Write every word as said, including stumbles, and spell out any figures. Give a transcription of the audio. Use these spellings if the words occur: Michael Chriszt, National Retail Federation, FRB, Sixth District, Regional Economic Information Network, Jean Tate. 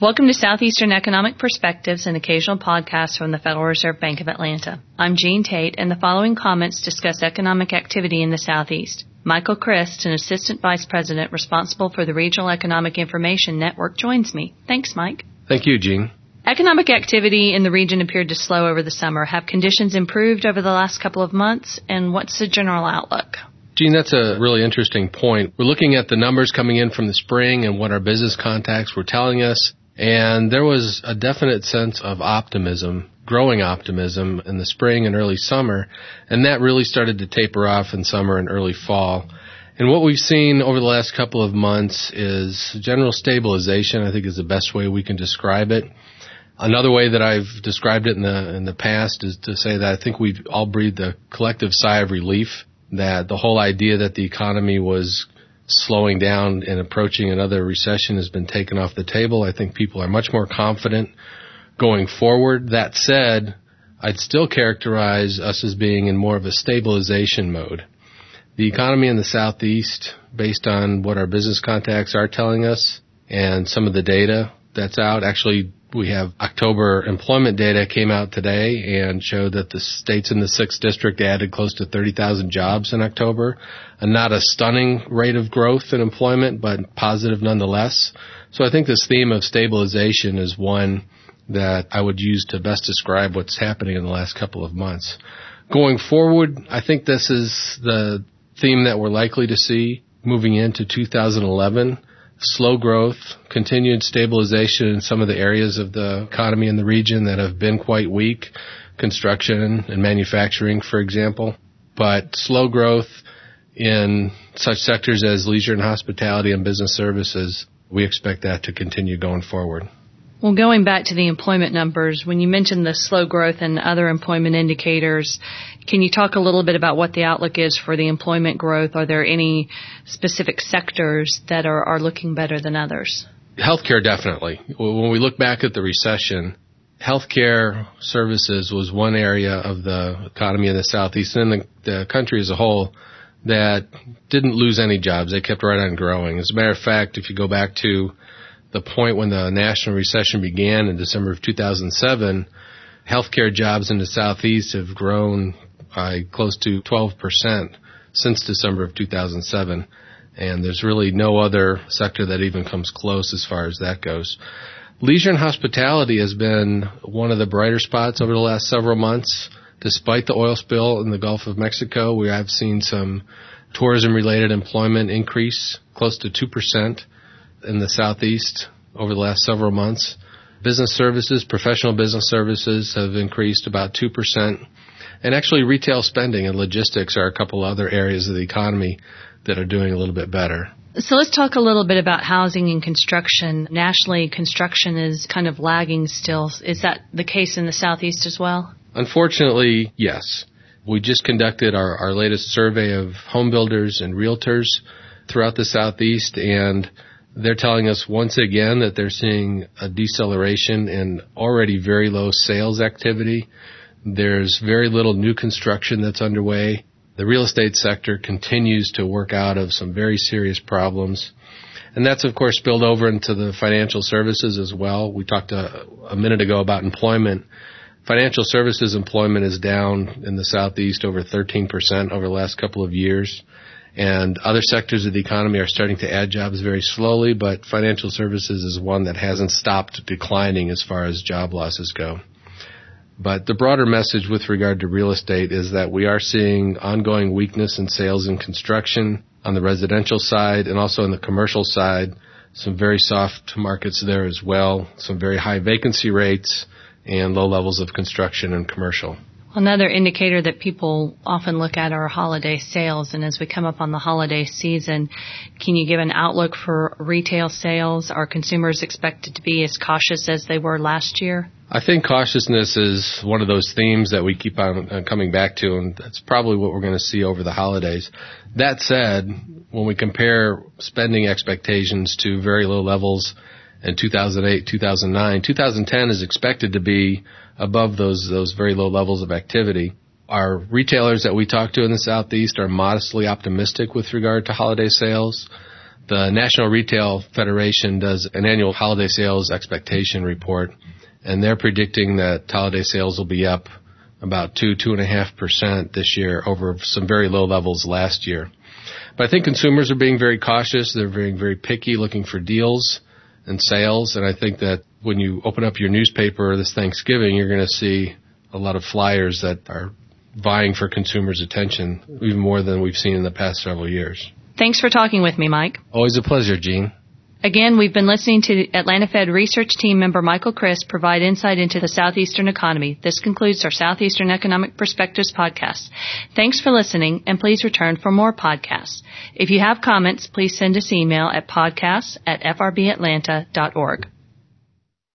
Welcome to Southeastern Economic Perspectives, an occasional podcast from the Federal Reserve Bank of Atlanta. I'm Jean Tate, and the following comments discuss economic activity in the Southeast. Michael Chriszt, an Assistant Vice President responsible for the Regional Economic Information Network, joins me. Thanks, Mike. Thank you, Jean. Economic activity in the region appeared to slow over the summer. Have conditions improved over the last couple of months, and what's the general outlook? Gene, that's a really interesting point. We're looking at the numbers coming in from the spring and what our business contacts were telling us. And there was a definite sense of optimism, growing optimism in the spring and early summer, and that really started to taper off in summer and early fall. And what we've seen over the last couple of months is general stabilization, I think is the best way we can describe it. Another way that I've described it in the in the past is to say that I think we've all breathed a collective sigh of relief that the whole idea that the economy was slowing down and approaching another recession has been taken off the table. I think people are much more confident going forward. That said, I'd still characterize us as being in more of a stabilization mode. The economy in the Southeast, based on what our business contacts are telling us and some of the data that's out, actually we have October employment data came out today and showed that the states in the Sixth District added close to thirty thousand jobs in October. And not a stunning rate of growth in employment, but positive nonetheless. So I think this theme of stabilization is one that I would use to best describe what's happening in the last couple of months. Going forward, I think this is the theme that we're likely to see moving into two thousand eleven. Slow growth, continued stabilization in some of the areas of the economy in the region that have been quite weak, construction and manufacturing, for example, but slow growth in such sectors as leisure and hospitality and business services. We expect that to continue going forward. Well, going back to the employment numbers, when you mentioned the slow growth and other employment indicators, can you talk a little bit about what the outlook is for the employment growth? Are there any specific sectors that are, are looking better than others? Healthcare, definitely. When we look back at the recession, healthcare services was one area of the economy in the Southeast and the, the country as a whole that didn't lose any jobs. They kept right on growing. As a matter of fact, if you go back to the point when the national recession began in December of two thousand seven, healthcare jobs in the Southeast have grown by close to twelve percent since December of two thousand seven. And there's really no other sector that even comes close as far as that goes. Leisure and hospitality has been one of the brighter spots over the last several months. Despite the oil spill in the Gulf of Mexico, we have seen some tourism-related employment increase close to two percent. In the Southeast over the last several months. Business services, professional business services have increased about two percent. And actually retail spending and logistics are a couple other areas of the economy that are doing a little bit better. So let's talk a little bit about housing and construction. Nationally, construction is kind of lagging still. Is that the case in the Southeast as well? Unfortunately, yes. We just conducted our, our latest survey of home builders and realtors throughout the Southeast, and they're telling us once again that they're seeing a deceleration in already very low sales activity. There's very little new construction that's underway. The real estate sector continues to work out of some very serious problems. And that's, of course, spilled over into the financial services as well. We talked a, a minute ago about employment. Financial services employment is down in the Southeast over thirteen percent over the last couple of years. And other sectors of the economy are starting to add jobs very slowly, but financial services is one that hasn't stopped declining as far as job losses go. But the broader message with regard to real estate is that we are seeing ongoing weakness in sales and construction on the residential side and also on the commercial side, some very soft markets there as well, some very high vacancy rates and low levels of construction and commercial. Another indicator that people often look at are holiday sales, and as we come up on the holiday season, can you give an outlook for retail sales? Are consumers expected to be as cautious as they were last year? I think cautiousness is one of those themes that we keep on coming back to, and that's probably what we're going to see over the holidays. That said, when we compare spending expectations to very low levels in two thousand eight, two thousand nine, two thousand ten is expected to be above those those very low levels of activity. Our retailers that we talk to in the Southeast are modestly optimistic with regard to holiday sales. The National Retail Federation does an annual holiday sales expectation report, and they're predicting that holiday sales will be up about two, two and a half percent this year over some very low levels last year. But I think consumers are being very cautious. They're being very picky, looking for deals and sales. And I think that when you open up your newspaper this Thanksgiving, you're going to see a lot of flyers that are vying for consumers' attention, even more than we've seen in the past several years. Thanks for talking with me, Mike. Always a pleasure, Jean. Again, we've been listening to Atlanta Fed research team member Michael Chriszt provide insight into the Southeastern economy. This concludes our Southeastern Economic Perspectives podcast. Thanks for listening, and please return for more podcasts. If you have comments, please send us email at podcasts at f r b atlanta dot org.